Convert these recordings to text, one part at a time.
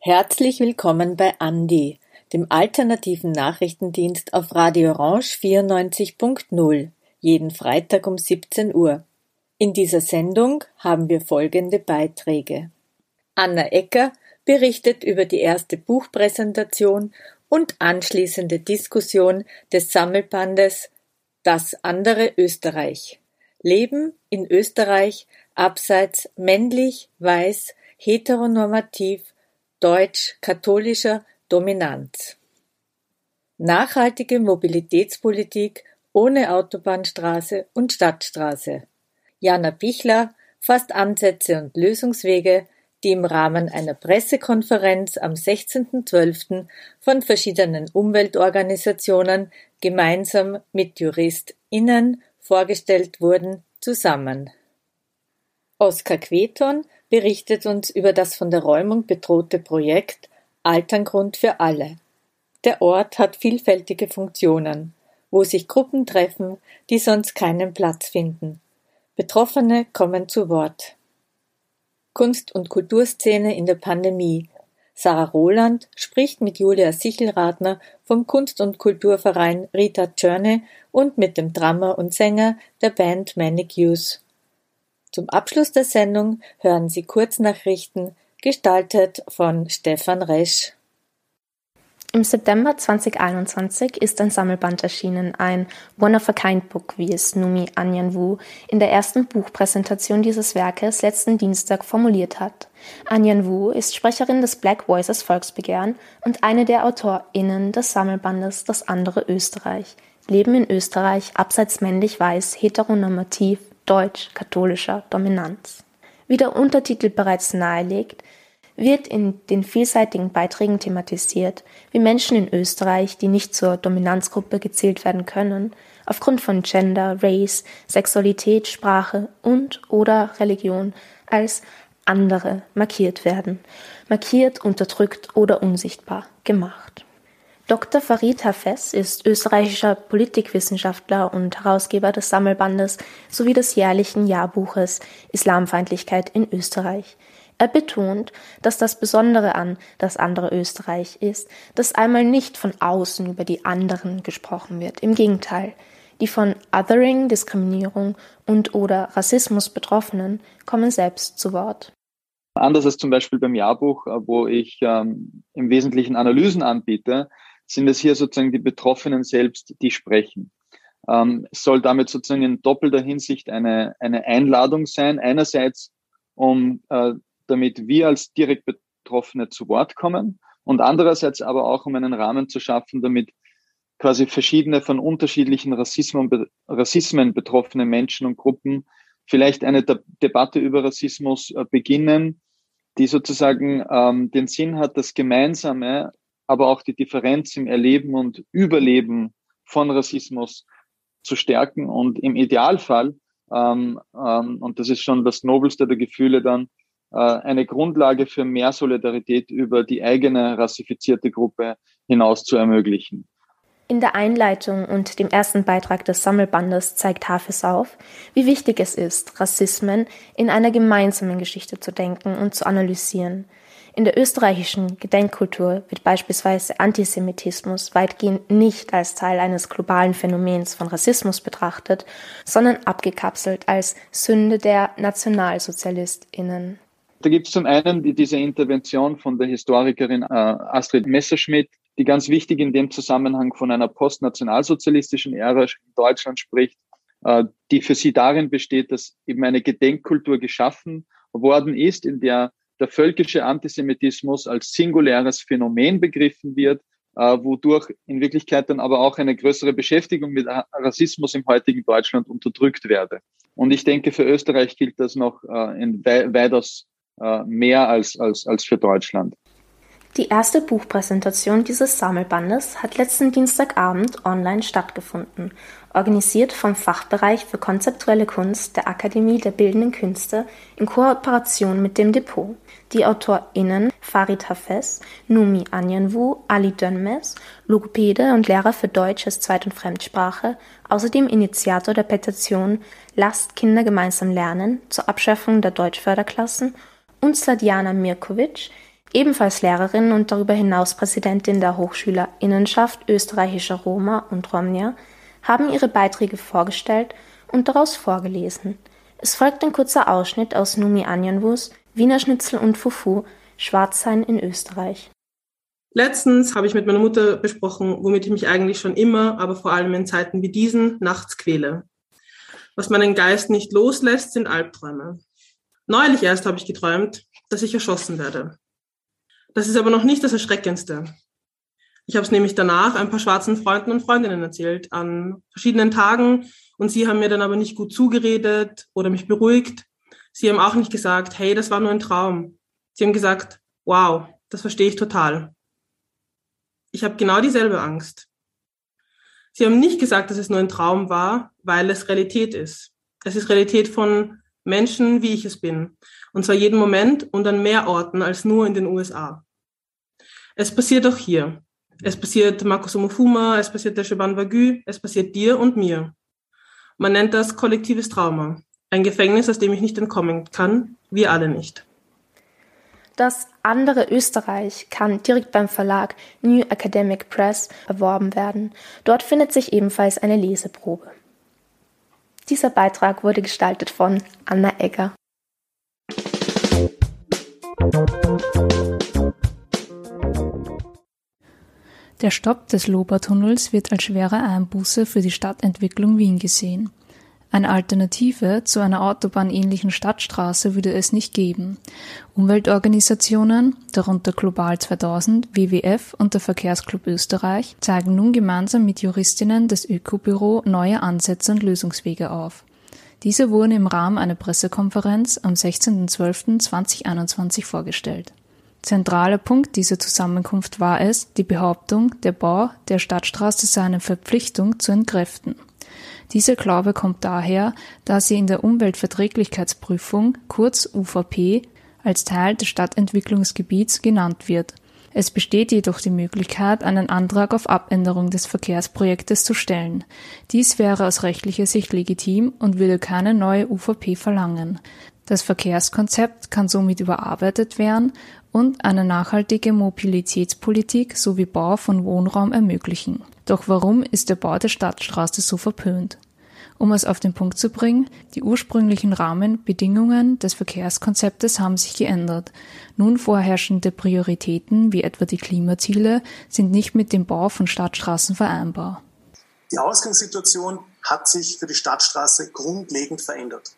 Herzlich willkommen bei ANDI, dem alternativen Nachrichtendienst auf Radio Orange 94.0, jeden Freitag um 17 Uhr. In dieser Sendung haben wir folgende Beiträge. Anna Ecker berichtet über die erste Buchpräsentation und anschließende Diskussion des Sammelbandes Das andere Österreich. Leben in Österreich abseits männlich, weiß, heteronormativ, deutsch-katholischer Dominanz. Nachhaltige Mobilitätspolitik ohne Autobahnstraße und Stadtstraße. Jana Pichler fasst Ansätze und Lösungswege, die im Rahmen einer Pressekonferenz am 16.12. von verschiedenen Umweltorganisationen gemeinsam mit JuristInnen vorgestellt wurden, zusammen. Oskar Queton berichtet uns über das von der Räumung bedrohte Projekt Althangrund für alle. Der Ort hat vielfältige Funktionen, wo sich Gruppen treffen, die sonst keinen Platz finden. Betroffene kommen zu Wort. Kunst- und Kulturszene in der Pandemie. Sarah Roland spricht mit Julia Sichelratner vom Kunst- und Kulturverein Rita Tschörne und mit dem Drummer und Sänger der Band Manic Youth. Zum Abschluss der Sendung hören Sie Kurznachrichten, gestaltet von Stefan Resch. Im September 2021 ist ein Sammelband erschienen, ein One-of-a-Kind-Book, wie es Noomi Anyanwu in der ersten Buchpräsentation dieses Werkes letzten Dienstag formuliert hat. Anyanwu ist Sprecherin des Black Voices Volksbegehren und eine der AutorInnen des Sammelbandes Das andere Österreich. Leben in Österreich, abseits männlich-weiß, heteronormativ, deutsch-katholischer Dominanz. Wie der Untertitel bereits nahelegt, wird in den vielseitigen Beiträgen thematisiert, wie Menschen in Österreich, die nicht zur Dominanzgruppe gezählt werden können, aufgrund von Gender, Race, Sexualität, Sprache und oder Religion als andere markiert werden, markiert, unterdrückt oder unsichtbar gemacht. Dr. Farid Hafez ist österreichischer Politikwissenschaftler und Herausgeber des Sammelbandes sowie des jährlichen Jahrbuches Islamfeindlichkeit in Österreich. Er betont, dass das Besondere an das andere Österreich ist, dass einmal nicht von außen über die anderen gesprochen wird. Im Gegenteil, die von Othering, Diskriminierung und oder Rassismus Betroffenen kommen selbst zu Wort. Anders als zum Beispiel beim Jahrbuch, wo ich im Wesentlichen Analysen anbiete, sind es hier sozusagen die Betroffenen selbst, die sprechen. Es soll damit sozusagen in doppelter Hinsicht eine Einladung sein. Einerseits, damit wir als direkt Betroffene zu Wort kommen und andererseits aber auch, um einen Rahmen zu schaffen, damit quasi verschiedene von unterschiedlichen Rassismen betroffene Menschen und Gruppen vielleicht eine Debatte über Rassismus beginnen, die sozusagen den Sinn hat, das Gemeinsame, aber auch die Differenz im Erleben und Überleben von Rassismus zu stärken und im Idealfall, und das ist schon das Nobelste der Gefühle dann, eine Grundlage für mehr Solidarität über die eigene rassifizierte Gruppe hinaus zu ermöglichen. In der Einleitung und dem ersten Beitrag des Sammelbandes zeigt Hafez auf, wie wichtig es ist, Rassismen in einer gemeinsamen Geschichte zu denken und zu analysieren. In der österreichischen Gedenkkultur wird beispielsweise Antisemitismus weitgehend nicht als Teil eines globalen Phänomens von Rassismus betrachtet, sondern abgekapselt als Sünde der NationalsozialistInnen. Da gibt es zum einen diese Intervention von der Historikerin Astrid Messerschmidt, die ganz wichtig in dem Zusammenhang von einer postnationalsozialistischen Ära in Deutschland spricht, die für sie darin besteht, dass eben eine Gedenkkultur geschaffen worden ist, in der der völkische Antisemitismus als singuläres Phänomen begriffen wird, wodurch in Wirklichkeit dann aber auch eine größere Beschäftigung mit Rassismus im heutigen Deutschland unterdrückt werde. Und ich denke, für Österreich gilt das noch weitaus mehr als für Deutschland. Die erste Buchpräsentation dieses Sammelbandes hat letzten Dienstagabend online stattgefunden, organisiert vom Fachbereich für konzeptuelle Kunst der Akademie der Bildenden Künste in Kooperation mit dem Depot. Die AutorInnen Farid Hafez, Noomi Anyanwu, Ali Dönmez, Logopäde und Lehrer für Deutsch als Zweit- und Fremdsprache, außerdem Initiator der Petition »Lasst Kinder gemeinsam lernen« zur Abschaffung der Deutschförderklassen und Sladjana Mirkovic, ebenfalls Lehrerin und darüber hinaus Präsidentin der HochschülerInnenschaft österreichischer Roma und Romnia, haben ihre Beiträge vorgestellt und daraus vorgelesen. Es folgt ein kurzer Ausschnitt aus Noomi Anyanwus Wiener Schnitzel und Fufu, Schwarzsein in Österreich. Letztens habe ich mit meiner Mutter besprochen, womit ich mich eigentlich schon immer, aber vor allem in Zeiten wie diesen, nachts quäle. Was meinen Geist nicht loslässt, sind Albträume. Neulich erst habe ich geträumt, dass ich erschossen werde. Das ist aber noch nicht das Erschreckendste. Ich habe es nämlich danach ein paar schwarzen Freunden und Freundinnen erzählt, an verschiedenen Tagen, und sie haben mir dann aber nicht gut zugeredet oder mich beruhigt. Sie haben auch nicht gesagt, hey, das war nur ein Traum. Sie haben gesagt, wow, das verstehe ich total. Ich habe genau dieselbe Angst. Sie haben nicht gesagt, dass es nur ein Traum war, weil es Realität ist. Es ist Realität von Menschen, wie ich es bin. Und zwar jeden Moment und an mehr Orten als nur in den USA. Es passiert auch hier. Es passiert Markus Omofuma, es passiert der Sheban Wagyu, es passiert dir und mir. Man nennt das kollektives Trauma. Ein Gefängnis, aus dem ich nicht entkommen kann, wir alle nicht. Das andere Österreich kann direkt beim Verlag New Academic Press erworben werden. Dort findet sich ebenfalls eine Leseprobe. Dieser Beitrag wurde gestaltet von Anna Ecker. Der Stopp des Loba-Tunnels wird als schwere Einbuße für die Stadtentwicklung Wien gesehen. Eine Alternative zu einer autobahnähnlichen Stadtstraße würde es nicht geben. Umweltorganisationen, darunter Global 2000, WWF und der Verkehrsclub Österreich, zeigen nun gemeinsam mit Juristinnen des Ökobüro neue Ansätze und Lösungswege auf. Diese wurden im Rahmen einer Pressekonferenz am 16.12.2021 vorgestellt. Zentraler Punkt dieser Zusammenkunft war es, die Behauptung, der Bau der Stadtstraße sei eine Verpflichtung zu entkräften. Dieser Glaube kommt daher, da sie in der Umweltverträglichkeitsprüfung, kurz UVP, als Teil des Stadtentwicklungsgebiets genannt wird. Es besteht jedoch die Möglichkeit, einen Antrag auf Abänderung des Verkehrsprojektes zu stellen. Dies wäre aus rechtlicher Sicht legitim und würde keine neue UVP verlangen. Das Verkehrskonzept kann somit überarbeitet werden und eine nachhaltige Mobilitätspolitik sowie Bau von Wohnraum ermöglichen. Doch warum ist der Bau der Stadtstraße so verpönt? Um es auf den Punkt zu bringen, die ursprünglichen Rahmenbedingungen des Verkehrskonzeptes haben sich geändert. Nun vorherrschende Prioritäten, wie etwa die Klimaziele, sind nicht mit dem Bau von Stadtstraßen vereinbar. Die Ausgangssituation hat sich für die Stadtstraße grundlegend verändert.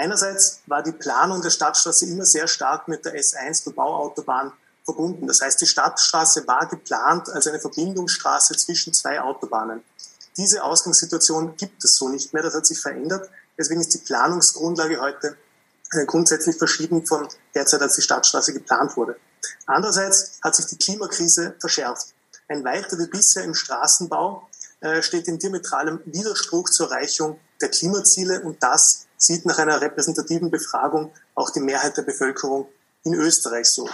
Einerseits war die Planung der Stadtstraße immer sehr stark mit der S1, der Bauautobahn, verbunden. Das heißt, die Stadtstraße war geplant als eine Verbindungsstraße zwischen zwei Autobahnen. Diese Ausgangssituation gibt es so nicht mehr, das hat sich verändert. Deswegen ist die Planungsgrundlage heute grundsätzlich verschieden von der Zeit, als die Stadtstraße geplant wurde. Andererseits hat sich die Klimakrise verschärft. Ein weiter wie bisher im Straßenbau steht in diametralem Widerspruch zur Erreichung der Klimaziele, und das sieht nach einer repräsentativen Befragung auch die Mehrheit der Bevölkerung in Österreich so.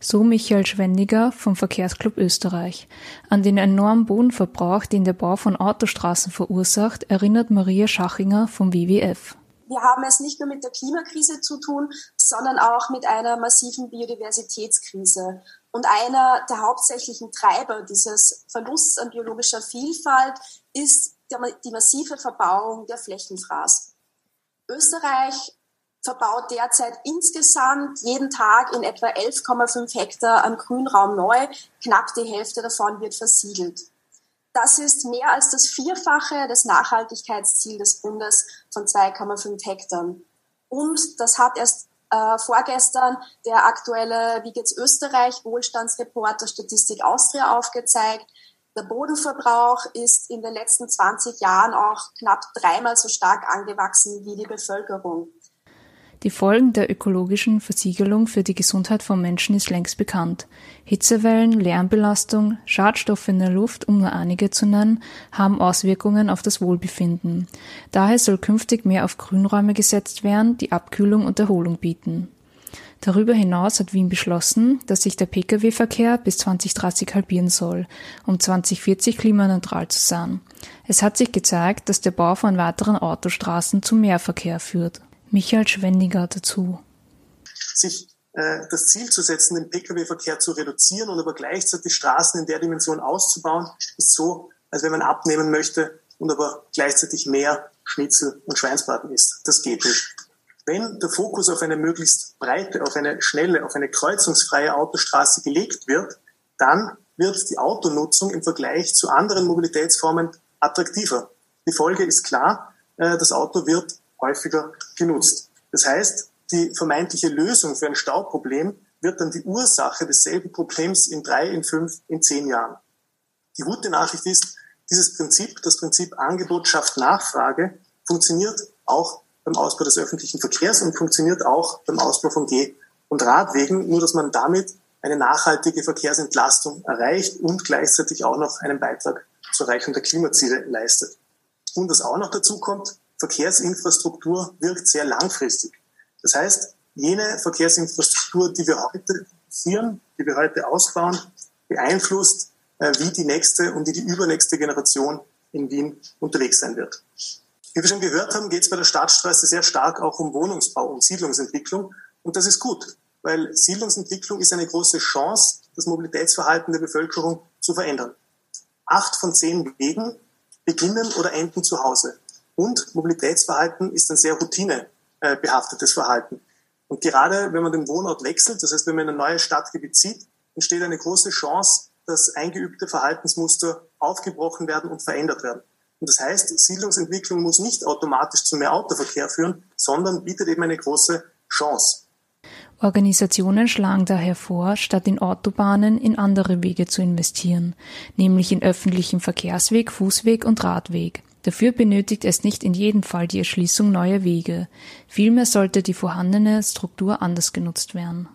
So Michael Schwendiger vom Verkehrsclub Österreich. An den enormen Bodenverbrauch, den der Bau von Autostraßen verursacht, erinnert Maria Schachinger vom WWF. Wir haben es nicht nur mit der Klimakrise zu tun, sondern auch mit einer massiven Biodiversitätskrise. Und einer der hauptsächlichen Treiber dieses Verlusts an biologischer Vielfalt ist die massive Verbauung der Flächenfraß. Österreich verbaut derzeit insgesamt jeden Tag in etwa 11,5 Hektar an Grünraum neu. Knapp die Hälfte davon wird versiegelt. Das ist mehr als das Vierfache des Nachhaltigkeitsziels des Bundes von 2,5 Hektar. Und das hat erst vorgestern der aktuelle Wie geht's Österreich Wohlstandsreport der Statistik Austria aufgezeigt. Der Bodenverbrauch ist in den letzten 20 Jahren auch knapp dreimal so stark angewachsen wie die Bevölkerung. Die Folgen der ökologischen Versiegelung für die Gesundheit von Menschen ist längst bekannt. Hitzewellen, Lärmbelastung, Schadstoffe in der Luft, um nur einige zu nennen, haben Auswirkungen auf das Wohlbefinden. Daher soll künftig mehr auf Grünräume gesetzt werden, die Abkühlung und Erholung bieten. Darüber hinaus hat Wien beschlossen, dass sich der Pkw-Verkehr bis 2030 halbieren soll, um 2040 klimaneutral zu sein. Es hat sich gezeigt, dass der Bau von weiteren Autostraßen zu mehr Verkehr führt. Michael Schwendiger dazu. Sich das Ziel zu setzen, den Pkw-Verkehr zu reduzieren und aber gleichzeitig Straßen in der Dimension auszubauen, ist so, als wenn man abnehmen möchte und aber gleichzeitig mehr Schnitzel und Schweinsbraten isst. Das geht nicht. Wenn der Fokus auf eine möglichst breite, auf eine schnelle, auf eine kreuzungsfreie Autostraße gelegt wird, dann wird die Autonutzung im Vergleich zu anderen Mobilitätsformen attraktiver. Die Folge ist klar, das Auto wird häufiger genutzt. Das heißt, die vermeintliche Lösung für ein Stauproblem wird dann die Ursache desselben Problems in 3, in 5, in 10 Jahren. Die gute Nachricht ist, dieses Prinzip, das Prinzip Angebot schafft Nachfrage, funktioniert auch beim Ausbau des öffentlichen Verkehrs und funktioniert auch beim Ausbau von Geh- und Radwegen, nur dass man damit eine nachhaltige Verkehrsentlastung erreicht und gleichzeitig auch noch einen Beitrag zur Erreichung der Klimaziele leistet. Und was auch noch dazu kommt, Verkehrsinfrastruktur wirkt sehr langfristig. Das heißt, jene Verkehrsinfrastruktur, die wir heute führen, die wir heute ausbauen, beeinflusst, wie die nächste und wie die übernächste Generation in Wien unterwegs sein wird. Wie wir schon gehört haben, geht es bei der Stadtstraße sehr stark auch um Wohnungsbau, um Siedlungsentwicklung. Und das ist gut, weil Siedlungsentwicklung ist eine große Chance, das Mobilitätsverhalten der Bevölkerung zu verändern. 8 von 10 Wegen beginnen oder enden zu Hause. Und Mobilitätsverhalten ist ein sehr routinebehaftetes Verhalten. Und gerade wenn man den Wohnort wechselt, das heißt, wenn man in ein neues Stadtgebiet zieht, entsteht eine große Chance, dass eingeübte Verhaltensmuster aufgebrochen werden und verändert werden. Und das heißt, Siedlungsentwicklung muss nicht automatisch zu mehr Autoverkehr führen, sondern bietet eben eine große Chance. Organisationen schlagen daher vor, statt in Autobahnen in andere Wege zu investieren, nämlich in öffentlichen Verkehrsweg, Fußweg und Radweg. Dafür benötigt es nicht in jedem Fall die Erschließung neuer Wege. Vielmehr sollte die vorhandene Struktur anders genutzt werden.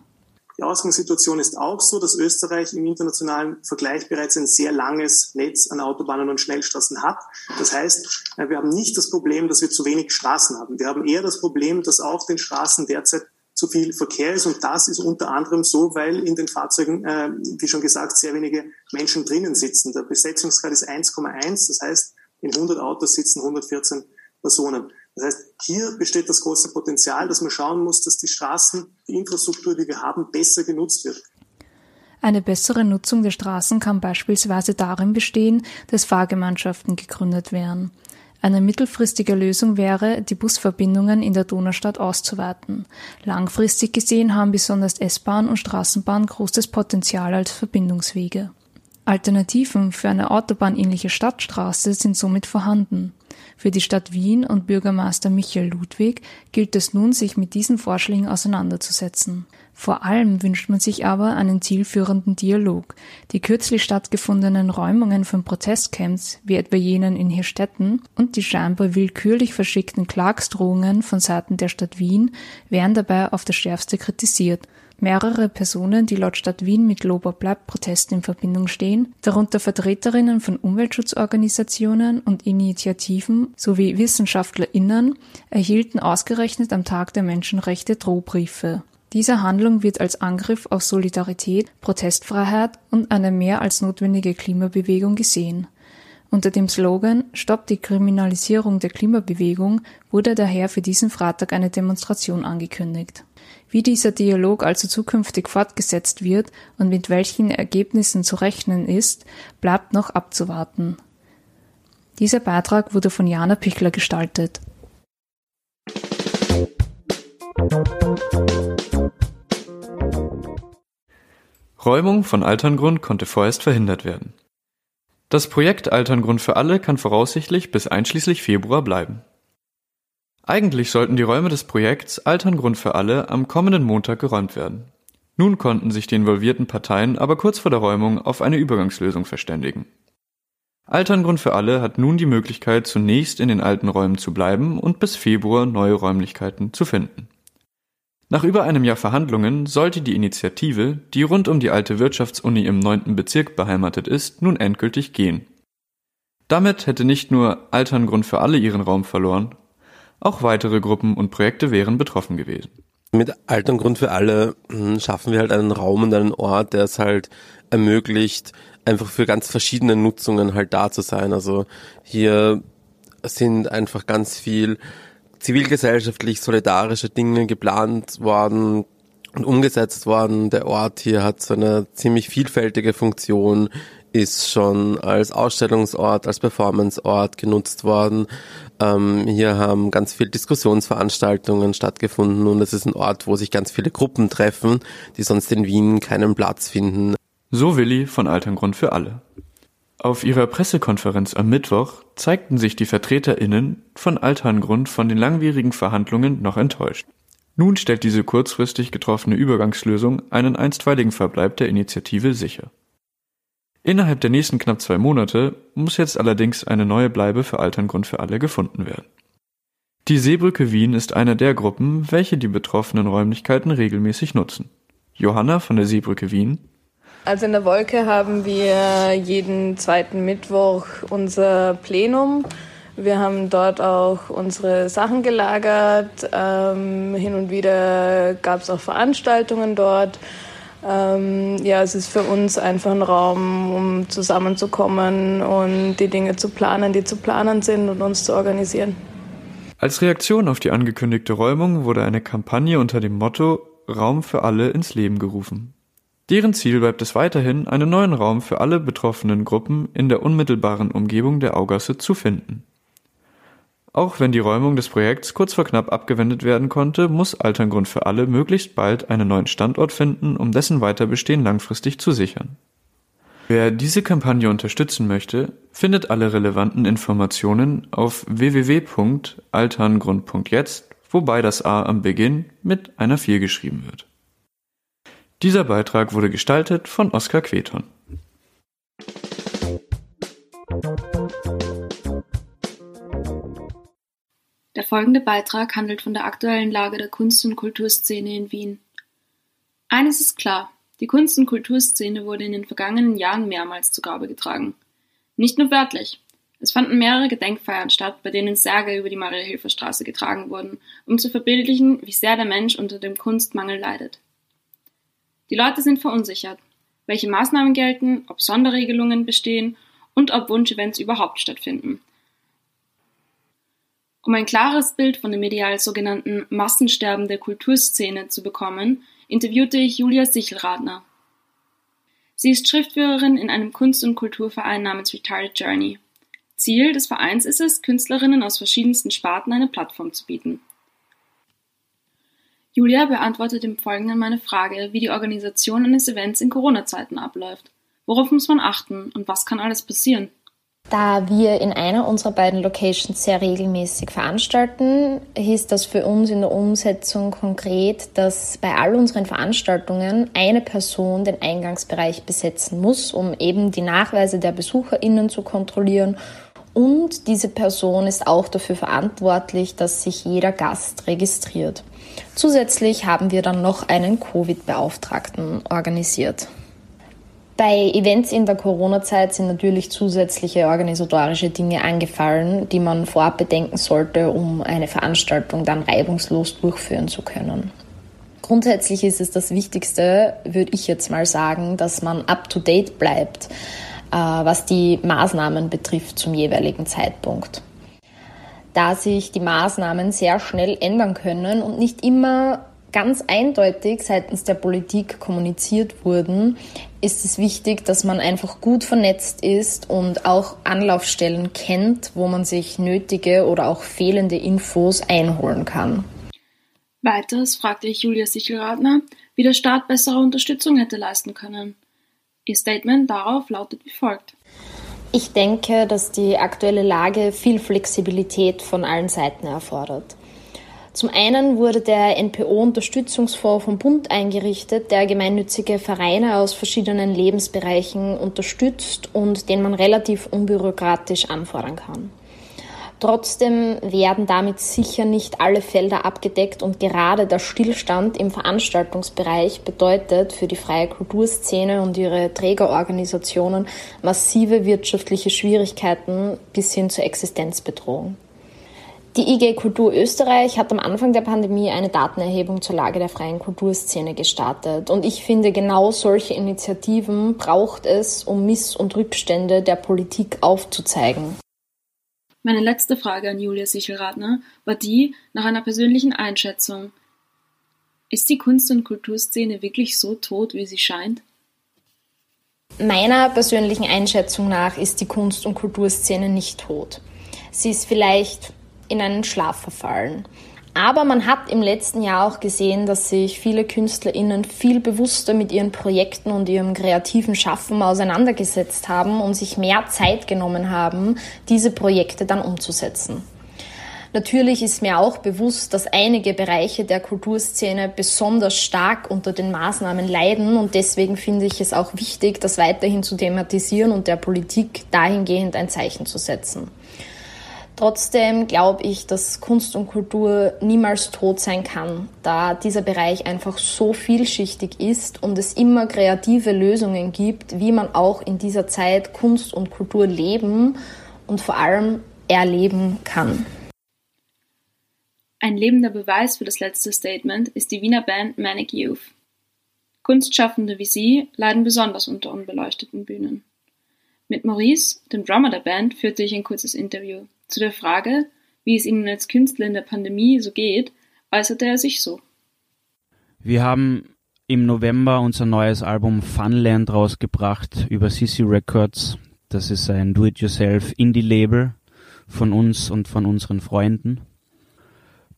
Die Ausgangssituation ist auch so, dass Österreich im internationalen Vergleich bereits ein sehr langes Netz an Autobahnen und Schnellstraßen hat. Das heißt, wir haben nicht das Problem, dass wir zu wenig Straßen haben. Wir haben eher das Problem, dass auf den Straßen derzeit zu viel Verkehr ist. Und das ist unter anderem so, weil in den Fahrzeugen, wie schon gesagt, sehr wenige Menschen drinnen sitzen. Der Besetzungsgrad ist 1,1, das heißt, in 100 Autos sitzen 114 Personen. Das heißt, hier besteht das große Potenzial, dass man schauen muss, dass die Straßen, die Infrastruktur, die wir haben, besser genutzt wird. Eine bessere Nutzung der Straßen kann beispielsweise darin bestehen, dass Fahrgemeinschaften gegründet werden. Eine mittelfristige Lösung wäre, die Busverbindungen in der Donaustadt auszuweiten. Langfristig gesehen haben besonders S-Bahn und Straßenbahn großes Potenzial als Verbindungswege. Alternativen für eine autobahnähnliche Stadtstraße sind somit vorhanden. Für die Stadt Wien und Bürgermeister Michael Ludwig gilt es nun, sich mit diesen Vorschlägen auseinanderzusetzen. Vor allem wünscht man sich aber einen zielführenden Dialog. Die kürzlich stattgefundenen Räumungen von Protestcamps, wie etwa jenen in Hirstetten, und die scheinbar willkürlich verschickten Klagsdrohungen von Seiten der Stadt Wien werden dabei auf das Schärfste kritisiert. Mehrere Personen, die laut Stadt Wien mit Lob or Bleib Protesten in Verbindung stehen, darunter Vertreterinnen von Umweltschutzorganisationen und Initiativen sowie WissenschaftlerInnen, erhielten ausgerechnet am Tag der Menschenrechte Drohbriefe. Diese Handlung wird als Angriff auf Solidarität, Protestfreiheit und eine mehr als notwendige Klimabewegung gesehen. Unter dem Slogan „Stopp die Kriminalisierung der Klimabewegung“ wurde daher für diesen Freitag eine Demonstration angekündigt. Wie dieser Dialog also zukünftig fortgesetzt wird und mit welchen Ergebnissen zu rechnen ist, bleibt noch abzuwarten. Dieser Beitrag wurde von Jana Pichler gestaltet. Räumung von Althangrund konnte vorerst verhindert werden. Das Projekt Althangrund für alle kann voraussichtlich bis einschließlich Februar bleiben. Eigentlich sollten die Räume des Projekts Althangrund für alle am kommenden Montag geräumt werden. Nun konnten sich die involvierten Parteien aber kurz vor der Räumung auf eine Übergangslösung verständigen. Althangrund für alle hat nun die Möglichkeit, zunächst in den alten Räumen zu bleiben und bis Februar neue Räumlichkeiten zu finden. Nach über einem Jahr Verhandlungen sollte die Initiative, die rund um die alte Wirtschaftsuni im 9. Bezirk beheimatet ist, nun endgültig gehen. Damit hätte nicht nur althangrund für alle ihren Raum verloren, auch weitere Gruppen und Projekte wären betroffen gewesen. Mit althangrund für alle schaffen wir halt einen Raum und einen Ort, der es halt ermöglicht, einfach für ganz verschiedene Nutzungen halt da zu sein. Also hier sind einfach ganz viel zivilgesellschaftlich solidarische Dinge geplant worden und umgesetzt worden. Der Ort hier hat so eine ziemlich vielfältige Funktion, ist schon als Ausstellungsort, als Performanceort genutzt worden. Hier haben ganz viele Diskussionsveranstaltungen stattgefunden und es ist ein Ort, wo sich ganz viele Gruppen treffen, die sonst in Wien keinen Platz finden. So Willi von althangrund für alle. Auf ihrer Pressekonferenz am Mittwoch zeigten sich die VertreterInnen von althangrund von den langwierigen Verhandlungen noch enttäuscht. Nun stellt diese kurzfristig getroffene Übergangslösung einen einstweiligen Verbleib der Initiative sicher. Innerhalb der nächsten knapp 2 Monate muss jetzt allerdings eine neue Bleibe für althangrund für alle gefunden werden. Die Seebrücke Wien ist eine der Gruppen, welche die betroffenen Räumlichkeiten regelmäßig nutzen. Johanna von der Seebrücke Wien. Also in der Wolke haben wir jeden zweiten Mittwoch unser Plenum. Wir haben dort auch unsere Sachen gelagert. Hin und wieder gab es auch Veranstaltungen dort. Es ist für uns einfach ein Raum, um zusammenzukommen und die Dinge zu planen, die zu planen sind und uns zu organisieren. Als Reaktion auf die angekündigte Räumung wurde eine Kampagne unter dem Motto Raum für alle ins Leben gerufen. Deren Ziel bleibt es weiterhin, einen neuen Raum für alle betroffenen Gruppen in der unmittelbaren Umgebung der Augasse zu finden. Auch wenn die Räumung des Projekts kurz vor knapp abgewendet werden konnte, muss althangrund für alle möglichst bald einen neuen Standort finden, um dessen Weiterbestehen langfristig zu sichern. Wer diese Kampagne unterstützen möchte, findet alle relevanten Informationen auf www.althangrund.jetzt, wobei das A am Beginn mit einer 4 geschrieben wird. Dieser Beitrag wurde gestaltet von Oskar Queton. Der folgende Beitrag handelt von der aktuellen Lage der Kunst- und Kulturszene in Wien. Eines ist klar, die Kunst- und Kulturszene wurde in den vergangenen Jahren mehrmals zur Gabe getragen. Nicht nur wörtlich. Es fanden mehrere Gedenkfeiern statt, bei denen Särge über die Maria-Hilfer-Straße getragen wurden, um zu verbildlichen, wie sehr der Mensch unter dem Kunstmangel leidet. Die Leute sind verunsichert, welche Maßnahmen gelten, ob Sonderregelungen bestehen und ob Wunschevents überhaupt stattfinden. Um ein klares Bild von dem medial sogenannten Massensterben der Kulturszene zu bekommen, interviewte ich Julia Sichelratner. Sie ist Schriftführerin in einem Kunst- und Kulturverein namens Rita Tschörne. Ziel des Vereins ist es, Künstlerinnen aus verschiedensten Sparten eine Plattform zu bieten. Julia beantwortet im Folgenden meine Frage, wie die Organisation eines Events in Corona-Zeiten abläuft. Worauf muss man achten und was kann alles passieren? Da wir in einer unserer beiden Locations sehr regelmäßig veranstalten, hieß das für uns in der Umsetzung konkret, dass bei all unseren Veranstaltungen eine Person den Eingangsbereich besetzen muss, um eben die Nachweise der BesucherInnen zu kontrollieren. Und diese Person ist auch dafür verantwortlich, dass sich jeder Gast registriert. Zusätzlich haben wir dann noch einen Covid-Beauftragten organisiert. Bei Events in der Corona-Zeit sind natürlich zusätzliche organisatorische Dinge angefallen, die man vorab bedenken sollte, um eine Veranstaltung dann reibungslos durchführen zu können. Grundsätzlich ist es das Wichtigste, würde ich jetzt mal sagen, dass man up-to-date bleibt, was die Maßnahmen betrifft zum jeweiligen Zeitpunkt. Da sich die Maßnahmen sehr schnell ändern können und nicht immer ganz eindeutig seitens der Politik kommuniziert wurden, ist es wichtig, dass man einfach gut vernetzt ist und auch Anlaufstellen kennt, wo man sich nötige oder auch fehlende Infos einholen kann. Weiters fragte ich Julia Sichelratner, wie der Staat bessere Unterstützung hätte leisten können. Ihr Statement darauf lautet wie folgt. Ich denke, dass die aktuelle Lage viel Flexibilität von allen Seiten erfordert. Zum einen wurde der NPO-Unterstützungsfonds vom Bund eingerichtet, der gemeinnützige Vereine aus verschiedenen Lebensbereichen unterstützt und den man relativ unbürokratisch anfordern kann. Trotzdem werden damit sicher nicht alle Felder abgedeckt und gerade der Stillstand im Veranstaltungsbereich bedeutet für die freie Kulturszene und ihre Trägerorganisationen massive wirtschaftliche Schwierigkeiten bis hin zur Existenzbedrohung. Die IG Kultur Österreich hat am Anfang der Pandemie eine Datenerhebung zur Lage der freien Kulturszene gestartet. Und ich finde, genau solche Initiativen braucht es, um Miss- und Rückstände der Politik aufzuzeigen. Meine letzte Frage an Julia Sichelratner war die nach einer persönlichen Einschätzung. Ist die Kunst- und Kulturszene wirklich so tot, wie sie scheint? Meiner persönlichen Einschätzung nach ist die Kunst- und Kulturszene nicht tot. Sie ist vielleicht in einen Schlaf verfallen. Aber man hat im letzten Jahr auch gesehen, dass sich viele KünstlerInnen viel bewusster mit ihren Projekten und ihrem kreativen Schaffen auseinandergesetzt haben und sich mehr Zeit genommen haben, diese Projekte dann umzusetzen. Natürlich ist mir auch bewusst, dass einige Bereiche der Kulturszene besonders stark unter den Maßnahmen leiden und deswegen finde ich es auch wichtig, das weiterhin zu thematisieren und der Politik dahingehend ein Zeichen zu setzen. Trotzdem glaube ich, dass Kunst und Kultur niemals tot sein kann, da dieser Bereich einfach so vielschichtig ist und es immer kreative Lösungen gibt, wie man auch in dieser Zeit Kunst und Kultur leben und vor allem erleben kann. Ein lebender Beweis für das letzte Statement ist die Wiener Band Manic Youth. Kunstschaffende wie sie leiden besonders unter unbeleuchteten Bühnen. Mit Maurice, dem Drummer der Band, führte ich ein kurzes Interview. Zu der Frage, wie es ihnen als Künstler in der Pandemie so geht, äußerte er sich so. Wir haben im November unser neues Album Funland rausgebracht über Sissi Records. Das ist ein Do-it-yourself-Indie-Label von uns und von unseren Freunden.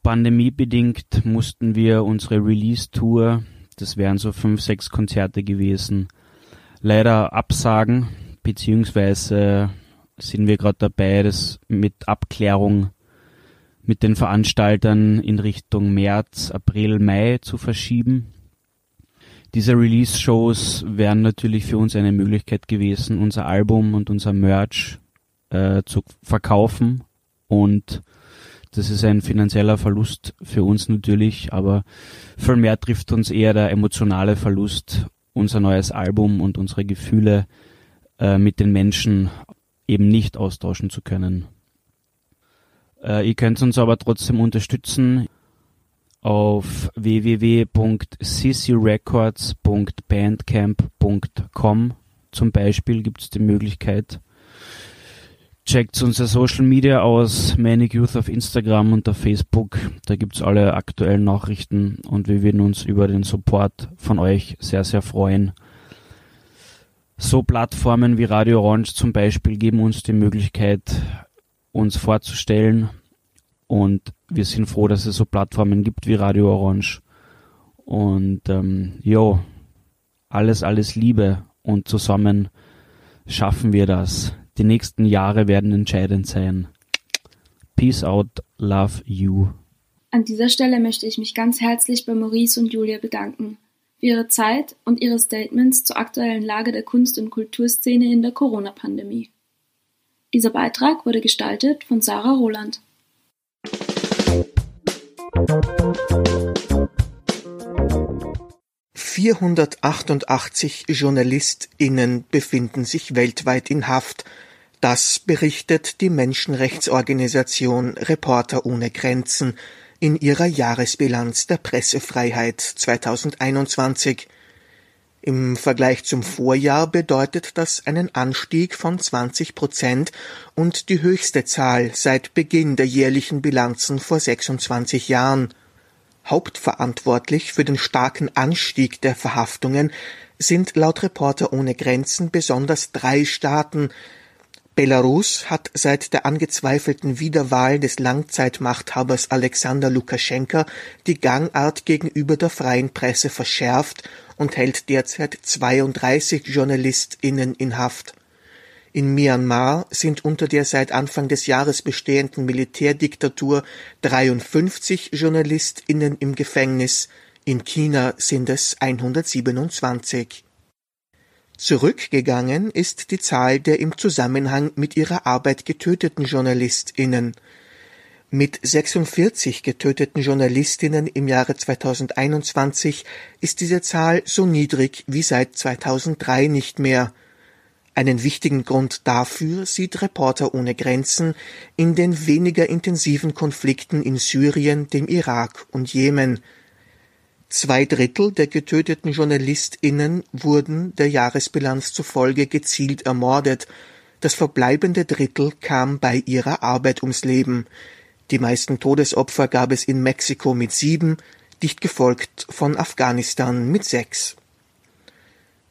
Pandemiebedingt mussten wir unsere Release-Tour, das wären so 5-6 Konzerte gewesen, leider absagen, beziehungsweise sind wir gerade dabei, das mit Abklärung mit den Veranstaltern in Richtung März, April, Mai zu verschieben. Diese Release-Shows wären natürlich für uns eine Möglichkeit gewesen, unser Album und unser Merch zu verkaufen. Und das ist ein finanzieller Verlust für uns natürlich, aber viel mehr trifft uns eher der emotionale Verlust, unser neues Album und unsere Gefühle mit den Menschen eben nicht austauschen zu können. Ihr könnt uns aber trotzdem unterstützen auf www.ccrecords.bandcamp.com. Zum Beispiel gibt es die Möglichkeit. Checkt unser Social Media aus, Manic Youth auf Instagram und auf Facebook. Da gibt es alle aktuellen Nachrichten und wir würden uns über den Support von euch sehr, sehr freuen. So Plattformen wie Radio Orange zum Beispiel geben uns die Möglichkeit, uns vorzustellen und wir sind froh, dass es so Plattformen gibt wie Radio Orange und alles Liebe und zusammen schaffen wir das. Die nächsten Jahre werden entscheidend sein. Peace out, love you. An dieser Stelle möchte ich mich ganz herzlich bei Maurice und Julia bedanken für ihre Zeit und ihre Statements zur aktuellen Lage der Kunst- und Kulturszene in der Corona-Pandemie. Dieser Beitrag wurde gestaltet von Sarah Roland. ...488 JournalistInnen befinden sich weltweit in Haft. Das berichtet die Menschenrechtsorganisation Reporter ohne Grenzen in ihrer Jahresbilanz der Pressefreiheit 2021. Im Vergleich zum Vorjahr bedeutet das einen Anstieg von 20% und die höchste Zahl seit Beginn der jährlichen Bilanzen vor 26 Jahren. Hauptverantwortlich für den starken Anstieg der Verhaftungen sind laut Reporter ohne Grenzen besonders 3 Staaten. Belarus hat seit der angezweifelten Wiederwahl des Langzeitmachthabers Alexander Lukaschenka die Gangart gegenüber der freien Presse verschärft und hält derzeit 32 JournalistInnen in Haft. In Myanmar sind unter der seit Anfang des Jahres bestehenden Militärdiktatur 53 JournalistInnen im Gefängnis, in China sind es 127. Zurückgegangen ist die Zahl der im Zusammenhang mit ihrer Arbeit getöteten JournalistInnen. Mit 46 getöteten JournalistInnen im Jahre 2021 ist diese Zahl so niedrig wie seit 2003 nicht mehr. Einen wichtigen Grund dafür sieht Reporter ohne Grenzen in den weniger intensiven Konflikten in Syrien, dem Irak und Jemen. 2/3 der getöteten JournalistInnen wurden der Jahresbilanz zufolge gezielt ermordet. Das verbleibende Drittel kam bei ihrer Arbeit ums Leben. Die meisten Todesopfer gab es in Mexiko mit 7, dicht gefolgt von Afghanistan mit 6.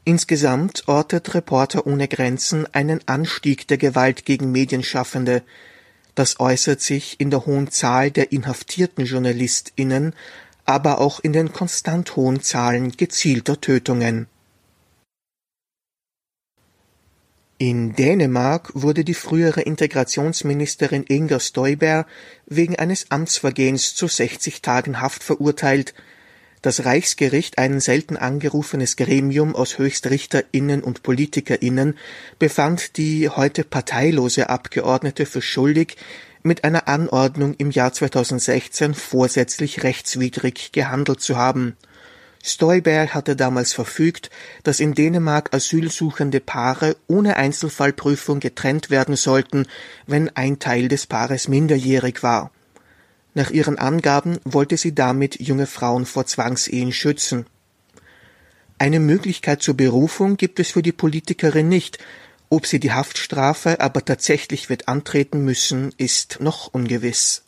Insgesamt ortet Reporter ohne Grenzen einen Anstieg der Gewalt gegen Medienschaffende. Das äußert sich in der hohen Zahl der inhaftierten JournalistInnen, aber auch in den konstant hohen Zahlen gezielter Tötungen. In Dänemark wurde die frühere Integrationsministerin Inger Støjberg wegen eines Amtsvergehens zu 60 Tagen Haft verurteilt. Das Reichsgericht, ein selten angerufenes Gremium aus HöchstrichterInnen und PolitikerInnen, befand die heute parteilose Abgeordnete für schuldig, mit einer Anordnung im Jahr 2016 vorsätzlich rechtswidrig gehandelt zu haben. Støjberg hatte damals verfügt, dass in Dänemark asylsuchende Paare ohne Einzelfallprüfung getrennt werden sollten, wenn ein Teil des Paares minderjährig war. Nach ihren Angaben wollte sie damit junge Frauen vor Zwangsehen schützen. Eine Möglichkeit zur Berufung gibt es für die Politikerin nicht. Ob sie die Haftstrafe aber tatsächlich wird antreten müssen, ist noch ungewiss.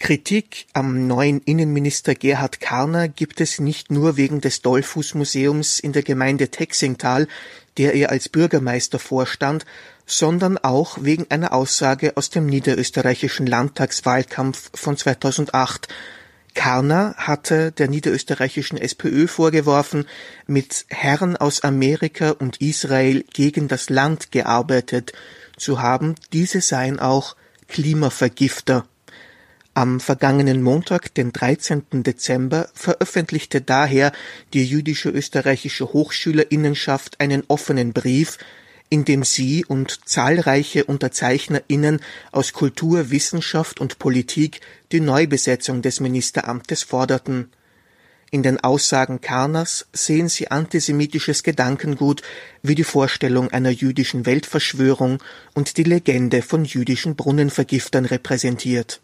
Kritik am neuen Innenminister Gerhard Karner gibt es nicht nur wegen des Dollfuß-Museums in der Gemeinde Texingtal, der er als Bürgermeister vorstand, sondern auch wegen einer Aussage aus dem niederösterreichischen Landtagswahlkampf von 2008. Karner hatte der niederösterreichischen SPÖ vorgeworfen, mit Herren aus Amerika und Israel gegen das Land gearbeitet zu haben. Diese seien auch Klimavergifter. Am vergangenen Montag, den 13. Dezember, veröffentlichte daher die jüdische österreichische HochschülerInnenschaft einen offenen Brief, in dem sie und zahlreiche UnterzeichnerInnen aus Kultur, Wissenschaft und Politik die Neubesetzung des Ministeramtes forderten. In den Aussagen Karners sehen sie antisemitisches Gedankengut wie die Vorstellung einer jüdischen Weltverschwörung und die Legende von jüdischen Brunnenvergiftern repräsentiert.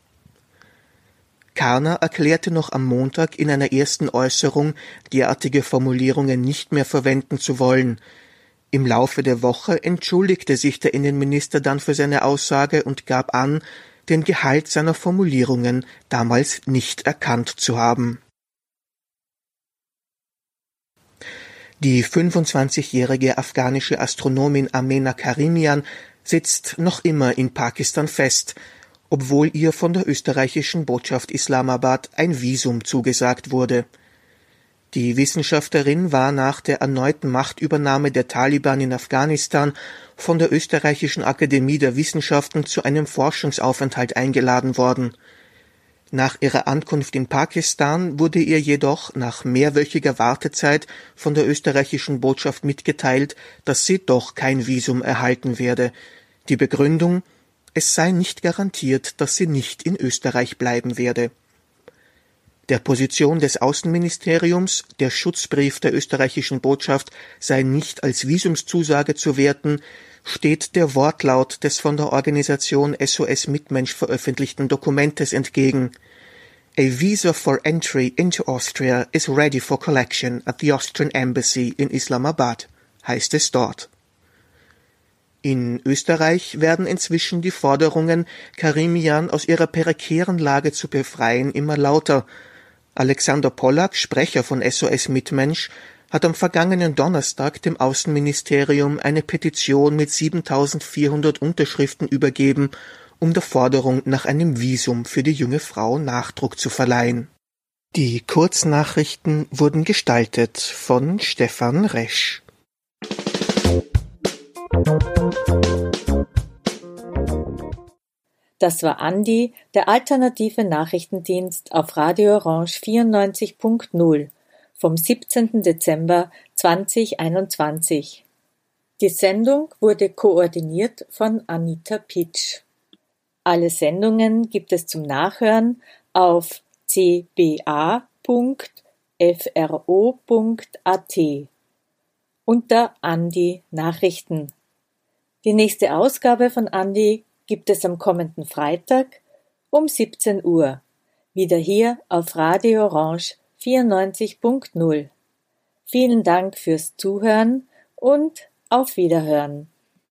Karner erklärte noch am Montag in einer ersten Äußerung, derartige Formulierungen nicht mehr verwenden zu wollen. Im Laufe der Woche entschuldigte sich der Innenminister dann für seine Aussage und gab an, den Gehalt seiner Formulierungen damals nicht erkannt zu haben. Die 25-jährige afghanische Astronomin Amena Karimian sitzt noch immer in Pakistan fest, obwohl ihr von der österreichischen Botschaft Islamabad ein Visum zugesagt wurde. Die Wissenschaftlerin war nach der erneuten Machtübernahme der Taliban in Afghanistan von der österreichischen Akademie der Wissenschaften zu einem Forschungsaufenthalt eingeladen worden. Nach ihrer Ankunft in Pakistan wurde ihr jedoch nach mehrwöchiger Wartezeit von der österreichischen Botschaft mitgeteilt, dass sie doch kein Visum erhalten werde. Die Begründung: Es sei nicht garantiert, dass sie nicht in Österreich bleiben werde. Der Position des Außenministeriums, der Schutzbrief der österreichischen Botschaft sei nicht als Visumszusage zu werten, steht der Wortlaut des von der Organisation SOS-Mitmensch veröffentlichten Dokumentes entgegen. A visa for entry into Austria is ready for collection at the Austrian Embassy in Islamabad, heißt es dort. In Österreich werden inzwischen die Forderungen, Karimian aus ihrer prekären Lage zu befreien, immer lauter. Alexander Pollack, Sprecher von SOS Mitmensch, hat am vergangenen Donnerstag dem Außenministerium eine Petition mit 7.400 Unterschriften übergeben, um der Forderung nach einem Visum für die junge Frau Nachdruck zu verleihen. Die Kurznachrichten wurden gestaltet von Stefan Resch. Das war ANDI, der alternative Nachrichtendienst auf Radio Orange 94.0, vom 17. Dezember 2021. Die Sendung wurde koordiniert von Anita Pitsch. Alle Sendungen gibt es zum Nachhören auf cba.fro.at unter ANDI Nachrichten. Die nächste Ausgabe von ANDI gibt es am kommenden Freitag um 17 Uhr, wieder hier auf Radio Orange 94.0. Vielen Dank fürs Zuhören und auf Wiederhören.